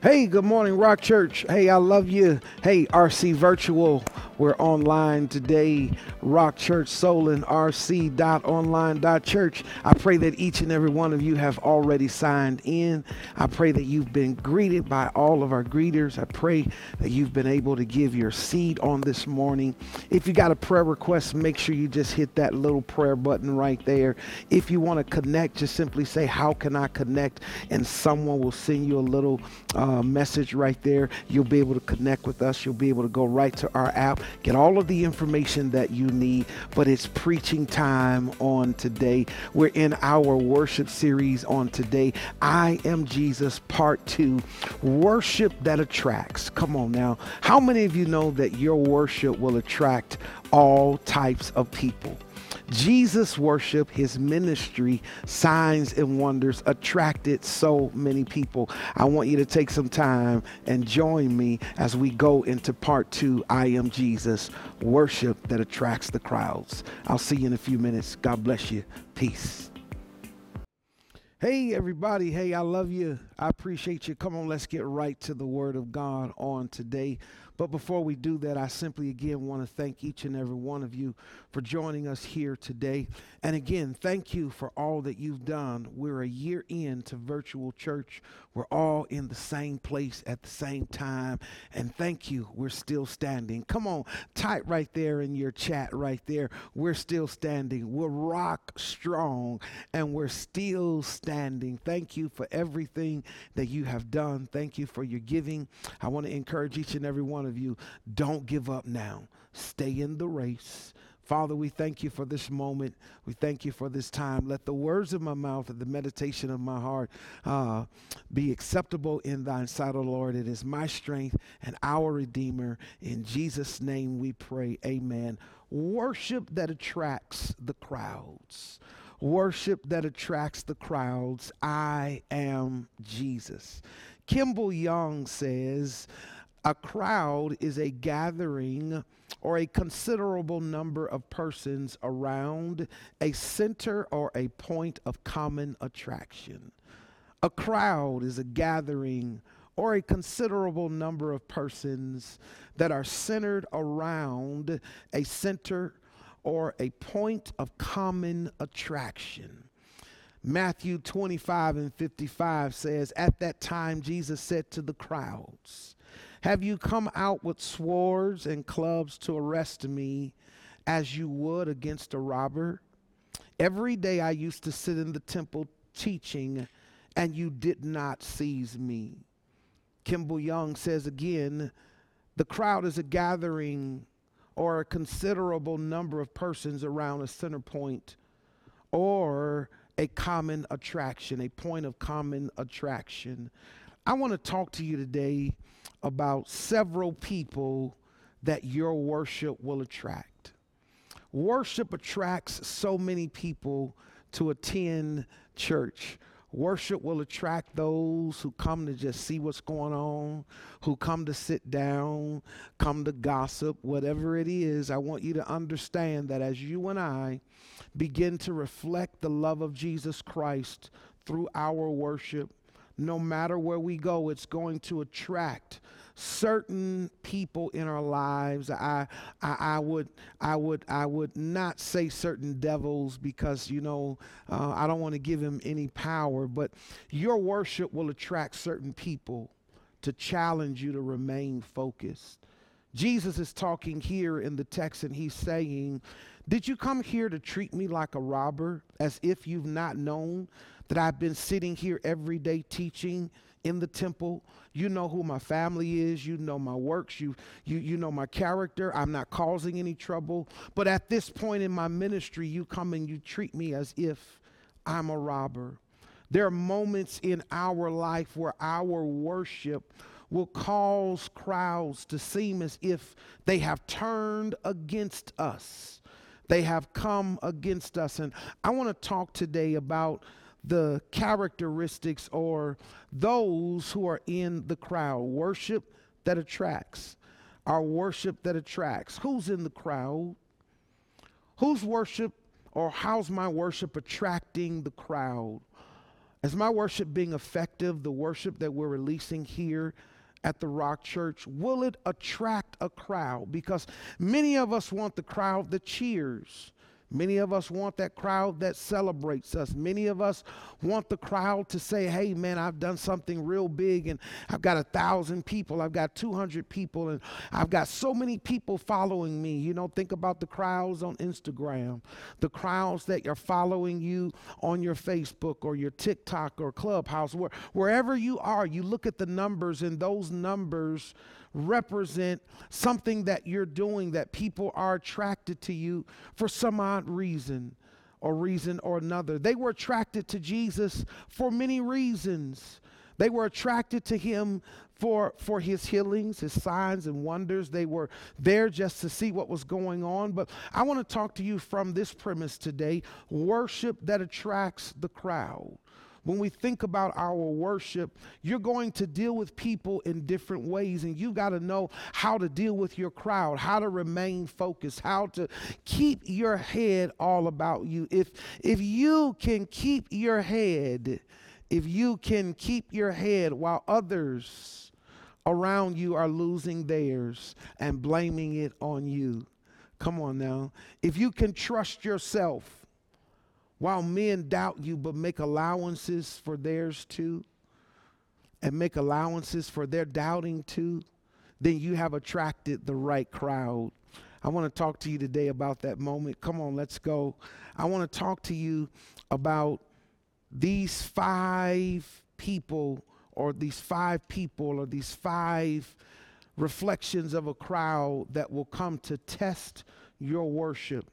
Hey, good morning, Rock Church. Hey, I love you. Hey, RC Virtual. We're online today. Rock Church Solon, rc.online.church. I pray that each and every one of you have already signed in. I pray that you've been greeted by all of our greeters. I pray that you've been able to give your seed on this morning. If you got a prayer request, make sure you just hit that little prayer button right there. If you want to connect, just simply say, how can I connect? And someone will send you a little message right there. You'll be able to connect with us. You'll be able to go right to our app, get all of the information that you need. But it's preaching time on today. We're in our worship series on today. I Am Jesus Part 2, worship that attracts. Come on now. How many of you know that your worship will attract all types of people? Jesus' worship, his ministry, signs and wonders attracted so many people. I want you to take some time and join me as we go into part 2, I Am Jesus, worship that attracts the crowds. I'll see you in a few minutes. God bless you. Peace. Hey, everybody. Hey, I love you. I appreciate you. Come on, let's get right to the Word of God on today. But before we do that, I simply again want to thank each and every one of you for joining us here today. And again, thank you for all that you've done. We're a year into virtual church. We're all in the same place at the same time. And thank you. We're still standing. Come on, type right there in your chat right there. We're still standing. We're rock strong and we're still standing. Thank you for everything that you have done. Thank you for your giving. I want to encourage each and every one of you, don't give up now. Stay in the race. Father, we thank you for this moment. We thank you for this time. Let the words of my mouth and the meditation of my heart be acceptable in thine sight, O Lord. It is my strength and our Redeemer. In Jesus' name we pray. Amen. Worship that attracts the crowds. Worship that attracts the crowds. I am Jesus. Kimball Young says, a crowd is a gathering or a considerable number of persons around a center or a point of common attraction. A crowd is a gathering or a considerable number of persons that are centered around a center or a point of common attraction. Matthew 25:55 says, at that time, Jesus said to the crowds, have you come out with swords and clubs to arrest me as you would against a robber? Every day I used to sit in the temple teaching, and you did not seize me. Kimball Young says again, the crowd is a gathering or a considerable number of persons around a center point or a common attraction, a point of common attraction. I want to talk to you today about several people that your worship will attract. Worship attracts so many people to attend church. Worship will attract those who come to just see what's going on, who come to sit down, come to gossip, whatever it is. I want you to understand that as you and I begin to reflect the love of Jesus Christ through our worship, no matter where we go, it's going to attract certain people in our lives. I would not say certain devils because, you know, I don't want to give him any power, but your worship will attract certain people to challenge you to remain focused. Jesus is talking here in the text and he's saying, did you come here to treat me like a robber, as if you've not known that I've been sitting here every day teaching in the temple? You know who my family is. You know my works. You know my character. I'm not causing any trouble. But at this point in my ministry, you come and you treat me as if I'm a robber. There are moments in our life where our worship will cause crowds to seem as if they have turned against us. They have come against us. And I want to talk today about the characteristics or those who are in the crowd. Worship that attracts. Our worship that attracts. Who's in the crowd? Whose worship, or how's my worship attracting the crowd? Is my worship being effective, the worship that we're releasing here at the Rock Church? Will it attract a crowd? Because many of us want the crowd that cheers. Many of us want that crowd that celebrates us. Many of us want the crowd to say, hey, man, I've done something real big, and I've got 1,000 people, I've got 200 people, and I've got so many people following me. You know, think about the crowds on Instagram, the crowds that are following you on your Facebook or your TikTok or Clubhouse, wherever you are, you look at the numbers, and those numbers represent something that you're doing, that people are attracted to you for some odd reason or another. They were attracted to Jesus for many reasons. They were attracted to him for his healings, his signs and wonders. They were there just to see what was going on. But I want to talk to you from this premise today: worship that attracts the crowd. When we think about our worship, you're going to deal with people in different ways, and you got to know how to deal with your crowd, how to remain focused, how to keep your head all about you. If you can keep your head, while others around you are losing theirs and blaming it on you, come on now. If you can trust yourself while men doubt you, but make allowances for theirs too, and make allowances for their doubting too, then you have attracted the right crowd. I want to talk to you today about that moment. Come on, let's go. I want to talk to you about these five reflections of a crowd that will come to test your worship.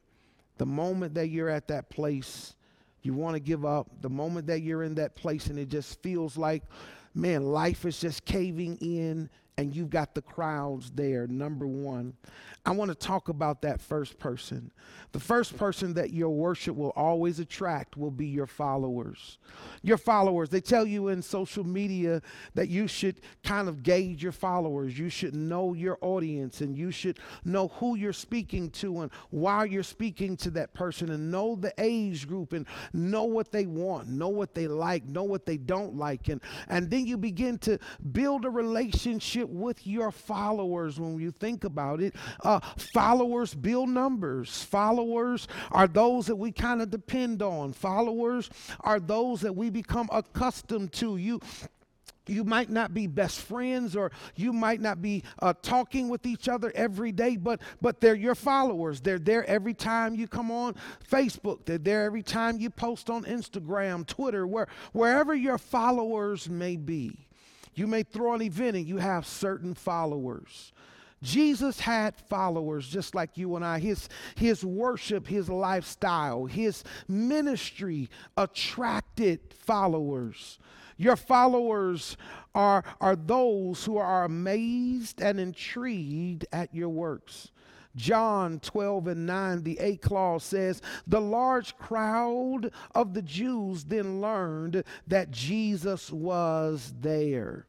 The moment that you're at that place, you want to give up. The moment that you're in that place and it just feels like, man, life is just caving in, and you've got the crowds there. Number one, I want to talk about that first person. The first person that your worship will always attract will be your followers. Your followers, they tell you in social media that you should kind of gauge your followers. You should know your audience, and you should know who you're speaking to and why you're speaking to that person, and know the age group, and know what they want, know what they like, know what they don't like. And then you begin to build a relationship with your followers. When you think about it, followers build numbers. Followers are those that we kind of depend on. Followers are those that we become accustomed to. You might not be best friends, or you might not be talking with each other every day, but they're your followers. They're there every time you come on Facebook. They're there every time you post on Instagram, Twitter, wherever your followers may be. You may throw an event and you have certain followers. Jesus had followers just like you and I. His worship, his lifestyle, his ministry attracted followers. Your followers are those who are amazed and intrigued at your works. John 12:9, the A clause says, the large crowd of the Jews then learned that Jesus was there.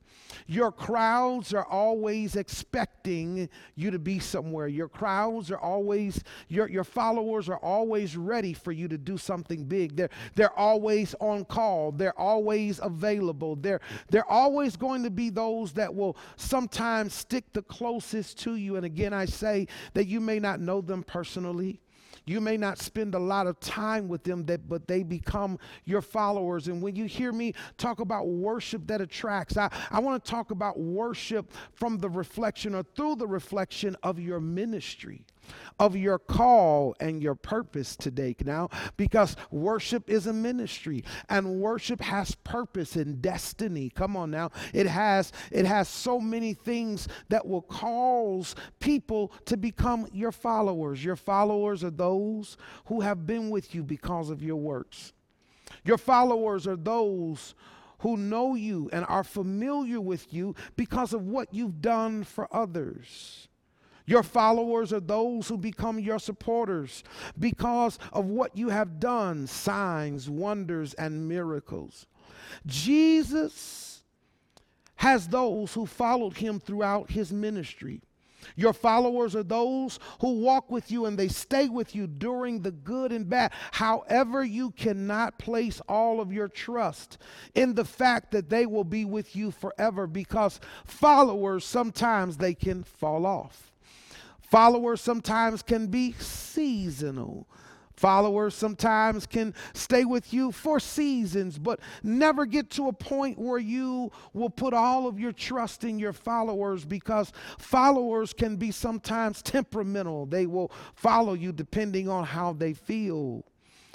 Your crowds are always expecting you to be somewhere. Your crowds are always, your followers are always ready for you to do something big. They're always on call. They're always available. They're always going to be those that will sometimes stick the closest to you. And again, I say that you may not know them personally. You may not spend a lot of time with them, but they become your followers. And when you hear me talk about worship that attracts, I want to talk about worship from the reflection, or through the reflection, of your ministry, of your call and your purpose today now, because worship is a ministry, and worship has purpose and destiny. Come on now. It has so many things that will cause people to become your followers. Your followers are those who have been with you because of your works. Your followers are those who know you and are familiar with you because of what you've done for others. Your followers are those who become your supporters because of what you have done, signs, wonders, and miracles. Jesus has those who followed him throughout his ministry. Your followers are those who walk with you and they stay with you during the good and bad. However, you cannot place all of your trust in the fact that they will be with you forever, because followers, sometimes they can fall off. Followers sometimes can be seasonal. Followers sometimes can stay with you for seasons, but never get to a point where you will put all of your trust in your followers, because followers can be sometimes temperamental. They will follow you depending on how they feel.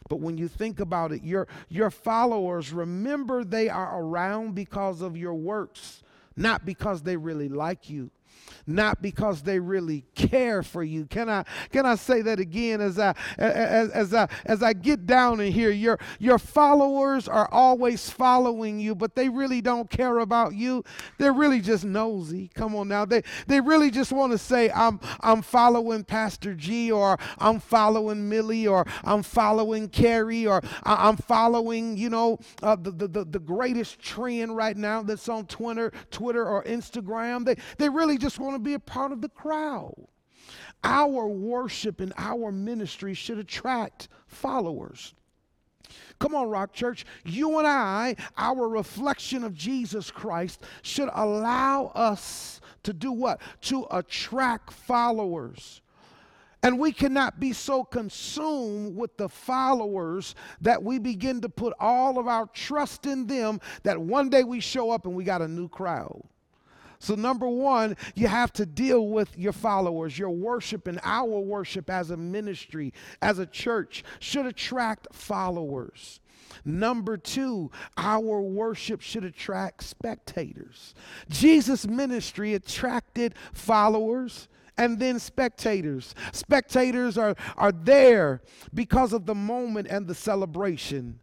But when you think about it, your followers, remember, they are around because of your works, not because they really like you. Not because they really care for you. Can I say that again as I get down in here? Your followers are always following you, but they really don't care about you. They're really just nosy. Come on now. They really just want to say, I'm following Pastor G, or I'm following Millie, or I'm following Carrie, or I'm following, the greatest trend right now that's on Twitter or Instagram. They really just want to be a part of the crowd. Our worship and our ministry should attract followers. Come on, Rock Church. You and I, our reflection of Jesus Christ should allow us to do what? To attract followers. And we cannot be so consumed with the followers that we begin to put all of our trust in them that one day we show up and we got a new crowd. So number one, you have to deal with your followers. Your worship and our worship as a ministry, as a church, should attract followers. Number two, our worship should attract spectators. Jesus' ministry attracted followers and then spectators. Spectators are there because of the moment and the celebration.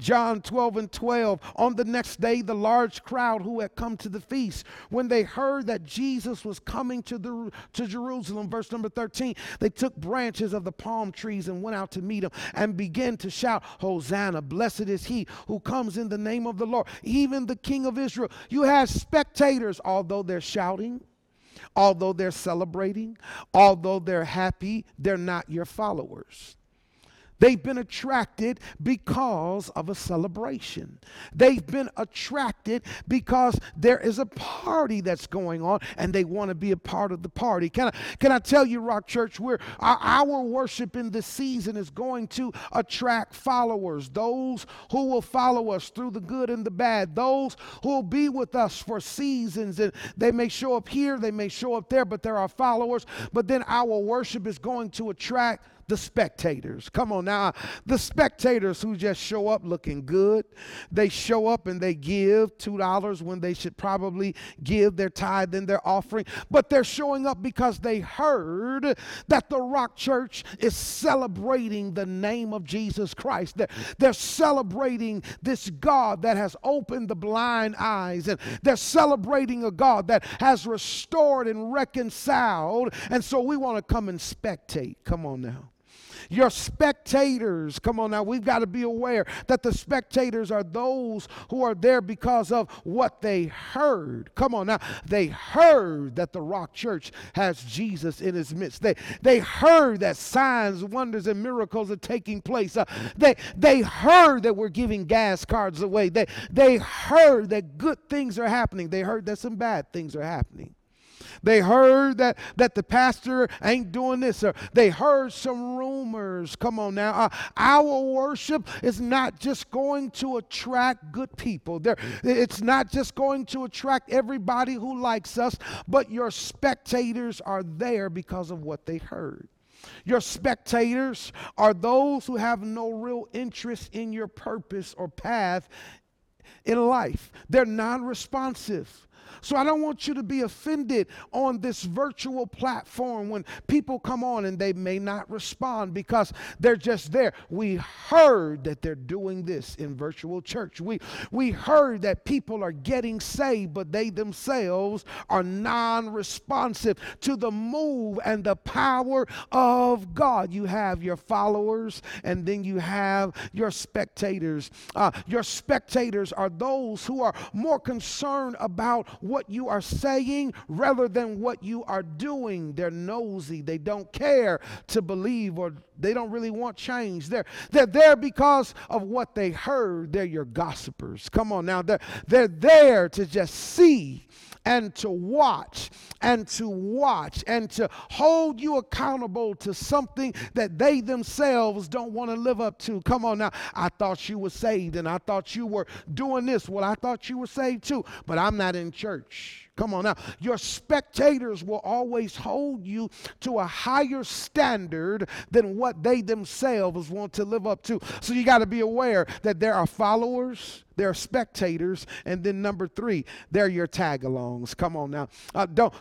John 12:12, on the next day, the large crowd who had come to the feast, when they heard that Jesus was coming to Jerusalem, verse number 13, they took branches of the palm trees and went out to meet him and began to shout, Hosanna, blessed is he who comes in the name of the Lord, even the King of Israel. You have spectators, although they're shouting, although they're celebrating, although they're happy, they're not your followers. They've been attracted because of a celebration. They've been attracted because there is a party that's going on and they want to be a part of the party. Can I tell you, Rock Church, our worship in this season is going to attract followers, those who will follow us through the good and the bad, those who will be with us for seasons. And they may show up here, they may show up there, but there are followers. But then our worship is going to attract the spectators. Come on now. The spectators who just show up looking good. They show up and they give $2 when they should probably give their tithe and their offering. But they're showing up because they heard that the Rock Church is celebrating the name of Jesus Christ. They're celebrating this God that has opened the blind eyes. And they're celebrating a God that has restored and reconciled. And so we want to come and spectate. Come on now. Your spectators, come on now, we've got to be aware that the spectators are those who are there because of what they heard. Come on now, they heard that the Rock Church has Jesus in its midst. They heard that signs, wonders, and miracles are taking place. They heard that we're giving gas cards away. They heard that good things are happening. They heard that some bad things are happening. They heard that the pastor ain't doing this, or they heard some rumors. Come on now. Our worship is not just going to attract good people. It's not just going to attract everybody who likes us, but your spectators are there because of what they heard. Your spectators are those who have no real interest in your purpose or path in life. They're non-responsive. So I don't want you to be offended on this virtual platform when people come on and they may not respond because they're just there. We heard that they're doing this in virtual church. We heard that people are getting saved, but they themselves are non-responsive to the move and the power of God. You have your followers and then you have your spectators. Your spectators are those who are more concerned about what you are saying rather than what you are doing. They're nosy. They don't care to believe, or they don't really want change. They're there because of what they heard. They're your gossipers. Come on now. They're there to just see and to watch and to watch and to hold you accountable to something that they themselves don't want to live up to. Come on now. I thought you were saved, and I thought you were doing this. Well, I thought you were saved too, but I'm not in church. Come on now. Your spectators will always hold you to a higher standard than what they themselves want to live up to. So you got to be aware that there are followers, there are spectators, and then number three, they're your tag-alongs. Come on now.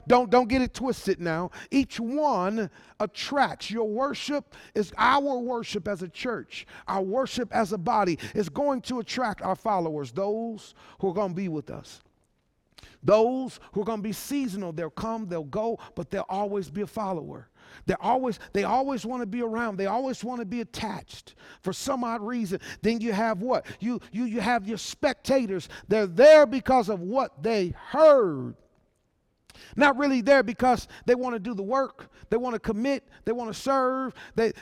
Don't get it twisted now. Each one attracts. Your worship is our worship as a church. Our worship as a body is going to attract our followers, those who are going to be with us. Those who are going to be seasonal, they'll come, they'll go, but they'll always be a follower. They always want to be around. They always want to be attached for some odd reason. Then you have what? You have your spectators. They're there because of what they heard. Not really there because they want to do the work. They want to commit. They want to serve. They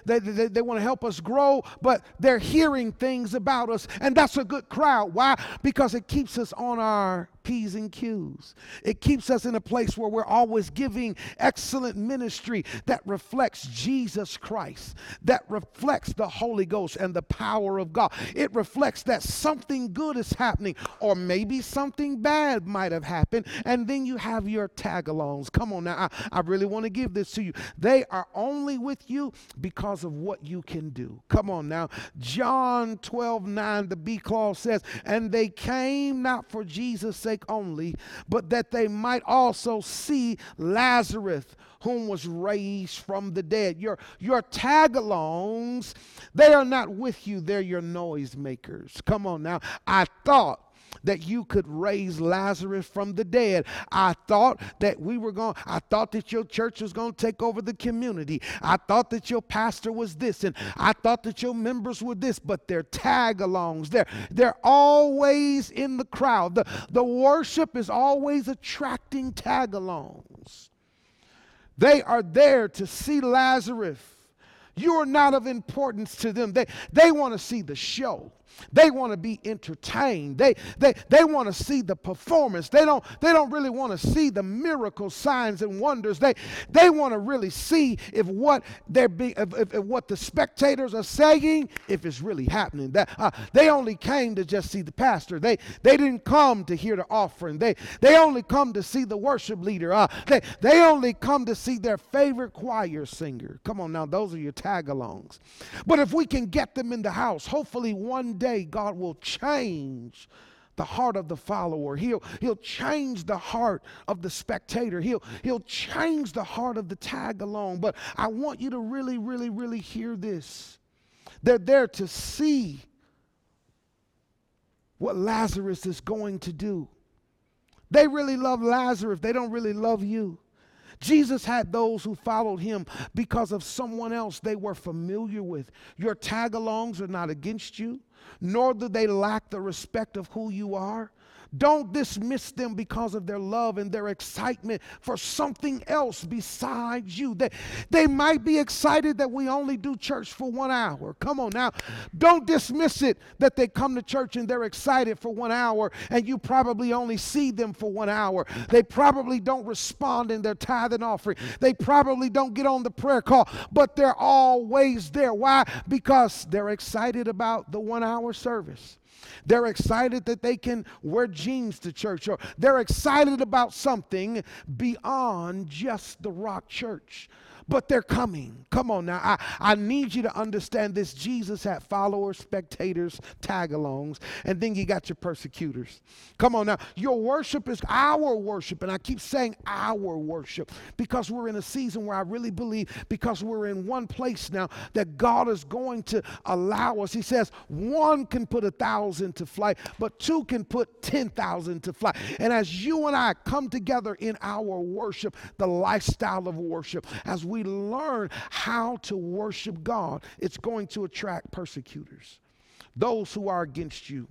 want to help us grow, but they're hearing things about us. And that's a good crowd. Why? Because it keeps us on our P's and Q's. It keeps us in a place where we're always giving excellent ministry that reflects Jesus Christ, that reflects the Holy Ghost and the power of God. It reflects that something good is happening, or maybe something bad might have happened. And then you have your tag-alongs. Come on now, I really want to give this to you. They are only with you because of what you can do. Come on now. John 12:9, the B clause says, and they came not for Jesus' sake only, but that they might also see Lazarus, whom was raised from the dead. Your tag-alongs, they are not with you. They're your noisemakers. Come on now. I thought that you could raise Lazarus from the dead. I thought that I thought that your church was going to take over the community. I thought that your pastor was this, and I thought that your members were this, but they're tag-alongs. They're always in the crowd. The worship is always attracting tag-alongs. They are there to see Lazarus. You are not of importance to them. They want to see the show. They want to be entertained. They want to see the performance. They don't really want to see the miracle signs and wonders. They want to really see if what what the spectators are saying, if it's really happening. They only came to just see the pastor. They didn't come to hear the offering. They only come to see the worship leader. They only come to see their favorite choir singer. Come on now, those are your tag-alongs. But if we can get them in the house, hopefully one day God will change the heart of the follower. He'll change the heart of the spectator. He'll change the heart of the tag-along. But I want you to really, really, really hear this. They're there to see what Lazarus is going to do. They really love Lazarus. They don't really love you. Jesus had those who followed him because of someone else they were familiar with. Your tag-alongs are not against you, nor do they lack the respect of who you are. Don't dismiss them because of their love and their excitement for something else besides you. They might be excited that we only do church for 1 hour. Come on now. Don't dismiss it that they come to church and they're excited for 1 hour and you probably only see them for 1 hour. They probably don't respond in their tithe and offering. They probably don't get on the prayer call, but they're always there. Why? Because they're excited about the 1 hour service. They're excited that they can wear jeans to church, or they're excited about something beyond just the Rock Church. But they're coming. Come on now. I need you to understand this. Jesus had followers, spectators, tag-alongs, and then you got your persecutors. Come on now. Your worship is our worship, and I keep saying our worship because we're in a season where I really believe, because we're in one place now, that God is going to allow us. He says one can put 1,000 to flight, but two can put 10,000 to flight. And as you and I come together in our worship, the lifestyle of worship, as we learn how to worship God, it's going to attract persecutors, those who are against you.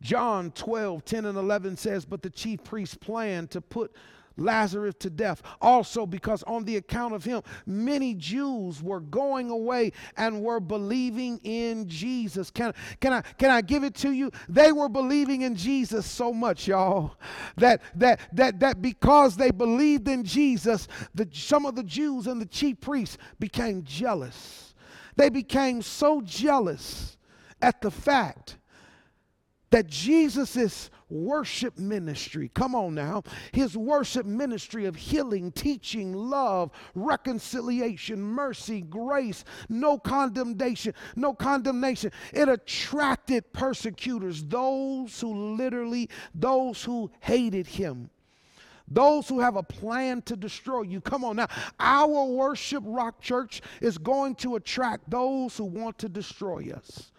John 12, 10 and 11 says, but the chief priests planned to put Lazarus to death also, because on the account of him, many Jews were going away and were believing in Jesus. Can I give it to you? They were believing in Jesus so much, y'all, that because they believed in Jesus, some of the Jews and the chief priests became jealous. They became so jealous at the fact that Jesus's worship ministry, come on now, his worship ministry of healing, teaching, love, reconciliation, mercy, grace, no condemnation. It attracted persecutors, those who hated him, those who have a plan to destroy you. Come on now. Our worship, Rock Church, is going to attract those who want to destroy us.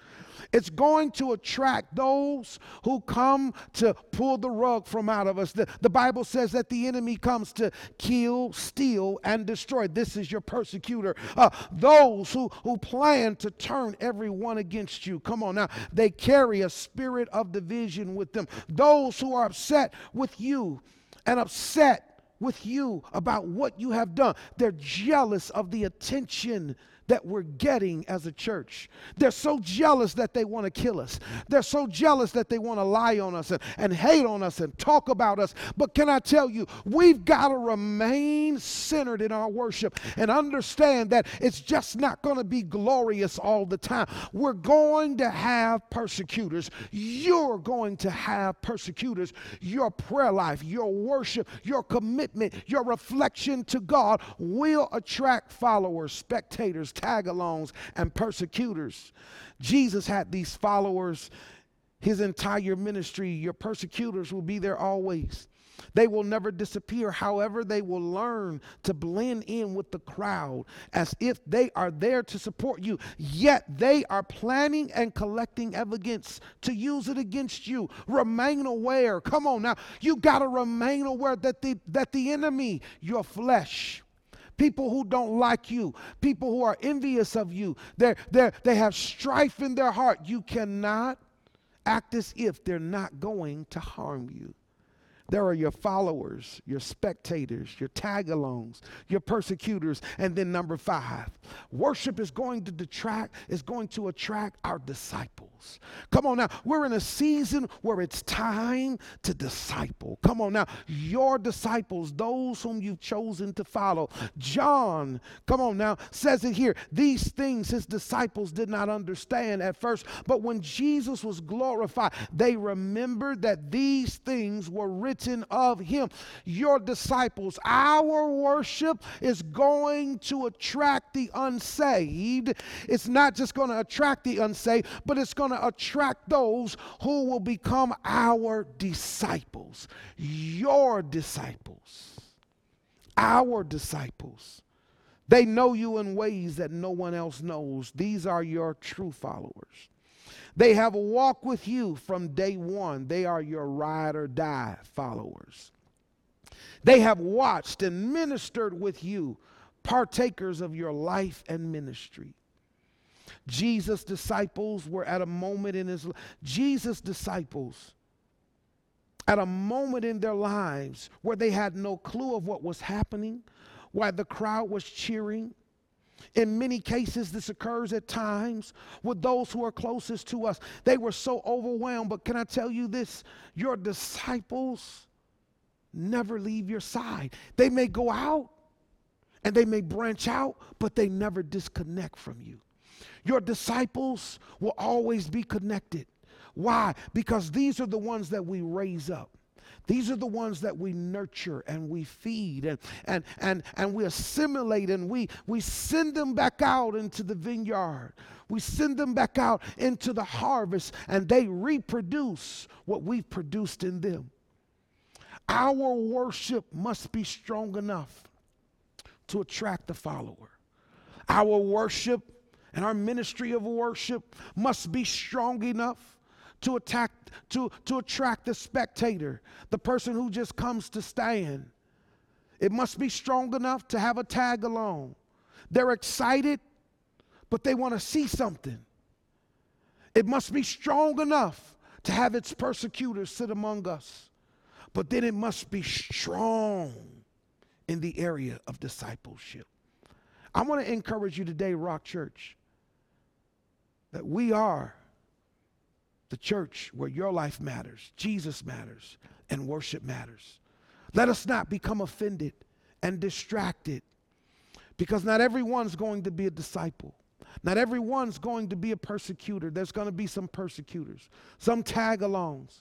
It's going to attract those who come to pull the rug from out of us. The Bible says that the enemy comes to kill, steal, and destroy. This is your persecutor. Those who plan to turn everyone against you. Come on now. They carry a spirit of division with them. Those who are upset with you and upset with you about what you have done. They're jealous of the attention that we're getting as a church. They're so jealous that they want to kill us. They're so jealous that they want to lie on us and hate on us and talk about us. But can I tell you, we've got to remain centered in our worship and understand that it's just not going to be glorious all the time. We're going to have persecutors. You're going to have persecutors. Your prayer life, your worship, your commitment, your reflection to God will attract followers, spectators, tag-alongs, and persecutors. Jesus had these followers his entire ministry. Your persecutors will be there always. They will never disappear. However, they will learn to blend in with the crowd as if they are there to support you, yet they are planning and collecting evidence to use it against you. Remain aware. Come on now. You got to remain aware that the enemy, your flesh, people who don't like you, people who are envious of you, they have strife in their heart. You cannot act as if they're not going to harm you. There are your followers, your spectators, your tag-alongs, your persecutors. And then number 5, worship is going to attract our disciples. Come on now, we're in a season where it's time to disciple. Come on now, your disciples, those whom you've chosen to follow. John, come on now, says it here. These things his disciples did not understand at first, but when Jesus was glorified, they remembered that these things were written of him. Your disciples, our worship is going to attract the unsaved. It's not just going to attract the unsaved, but it's going to attract those who will become our disciples. Your disciples, our disciples. They know you in ways that no one else knows. These are your true followers. They have walked with you from day one. They are your ride or die followers. They have watched and ministered with you, partakers of your life and ministry. Jesus' disciples were at a moment in his life. Jesus' disciples at a moment in their lives where they had no clue of what was happening, why the crowd was cheering. In many cases, this occurs at times with those who are closest to us. They were so overwhelmed, but can I tell you this? Your disciples never leave your side. They may go out and they may branch out, but they never disconnect from you. Your disciples will always be connected. Why? Because these are the ones that we raise up. These are the ones that we nurture and we feed and we assimilate, and we send them back out into the vineyard. We send them back out into the harvest, and they reproduce what we've produced in them. Our worship must be strong enough to attract the follower. Our worship and our ministry of worship must be strong enough to attract the spectator, the person who just comes to stand. It must be strong enough to have a tag along. They're excited, but they want to see something. It must be strong enough to have its persecutors sit among us, but then it must be strong in the area of discipleship. I want to encourage you today, Rock Church, that we are the church where your life matters, Jesus matters, and worship matters. Let us not become offended and distracted, because not everyone's going to be a disciple. Not everyone's going to be a persecutor. There's going to be some persecutors, some tag-alongs,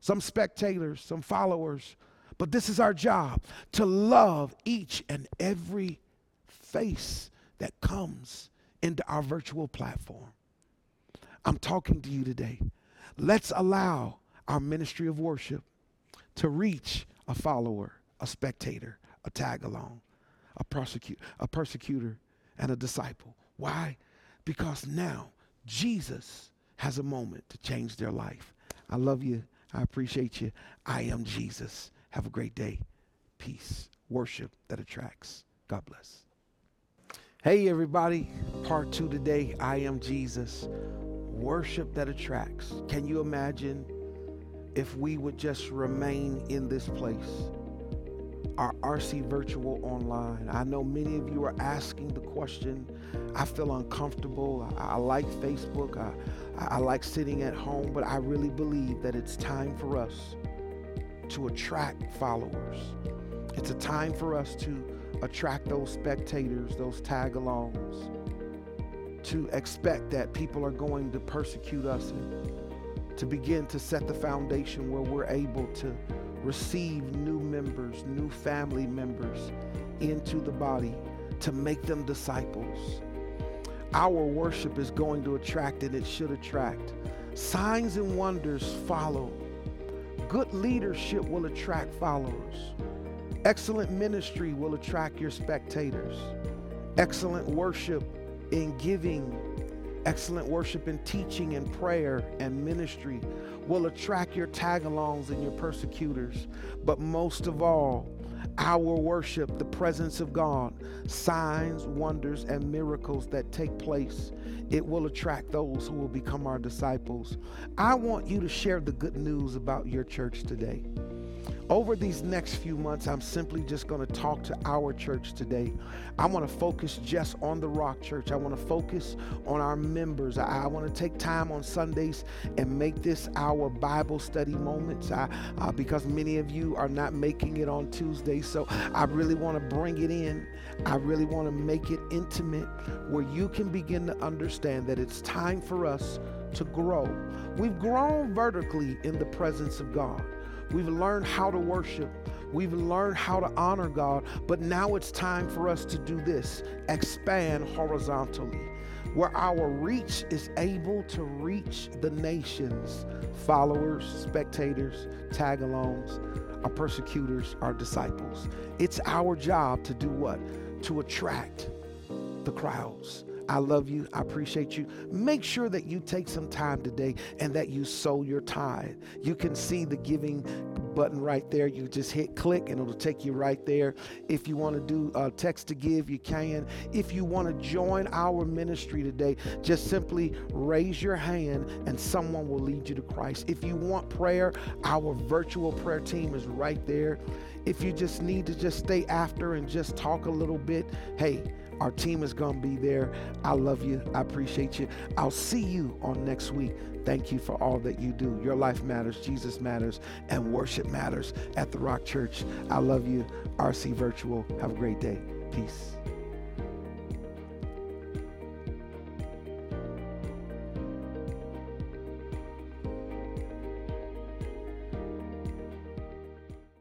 some spectators, some followers. But this is our job, to love each and every face that comes into our virtual platform. I'm talking to you today. Let's allow our ministry of worship to reach a follower, a spectator, a tag-along, a persecutor, and a disciple. Why? Because now Jesus has a moment to change their life. I love you. I appreciate you. I am Jesus. Have a great day. Peace. Worship that attracts. God bless. Hey, everybody. Part two today. I am Jesus. Worship that attracts. Can you imagine if we would just remain in this place? Our RC Virtual Online. I know many of you are asking the question, I feel uncomfortable. I like Facebook. I like sitting at home, but I really believe that it's time for us to attract followers. It's a time for us to attract those spectators, those tag-alongs, to expect that people are going to persecute us, and to begin to set the foundation where we're able to receive new members, new family members into the body, to make them disciples. Our worship is going to attract, and it should attract. Signs and wonders follow. Good leadership will attract followers. Excellent ministry will attract your spectators. Excellent worship in giving, excellent worship in teaching and prayer and ministry will attract your tag-alongs and your persecutors. But most of all, our worship, the presence of God, signs, wonders, and miracles that take place, it will attract those who will become our disciples. I want you to share the good news about your church today. Over these next few months, I'm simply just going to talk to our church today. I want to focus just on the Rock Church. I want to focus on our members. I want to take time on Sundays and make this our Bible study moments, because many of you are not making it on Tuesday. So I really want to bring it in. I really want to make it intimate, where you can begin to understand that it's time for us to grow. We've grown vertically in the presence of God. We've learned how to worship. We've learned how to honor God. But now it's time for us to do this, expand horizontally, where our reach is able to reach the nations, followers, spectators, tag-alongs, our persecutors, our disciples. It's our job to do what? To attract the crowds. I love you. I appreciate you. Make sure that you take some time today and that you sow your tithe. You can see the giving button right there. You just hit click and it'll take you right there. If you want to do text to give, you can. If you want to join our ministry today, just simply raise your hand and someone will lead you to Christ. If you want prayer, our virtual prayer team is right there. If you just need to just stay after and just talk a little bit, hey, our team is going to be there. I love you. I appreciate you. I'll see you on next week. Thank you for all that you do. Your life matters. Jesus matters. And worship matters at the Rock Church. I love you. RC Virtual. Have a great day. Peace.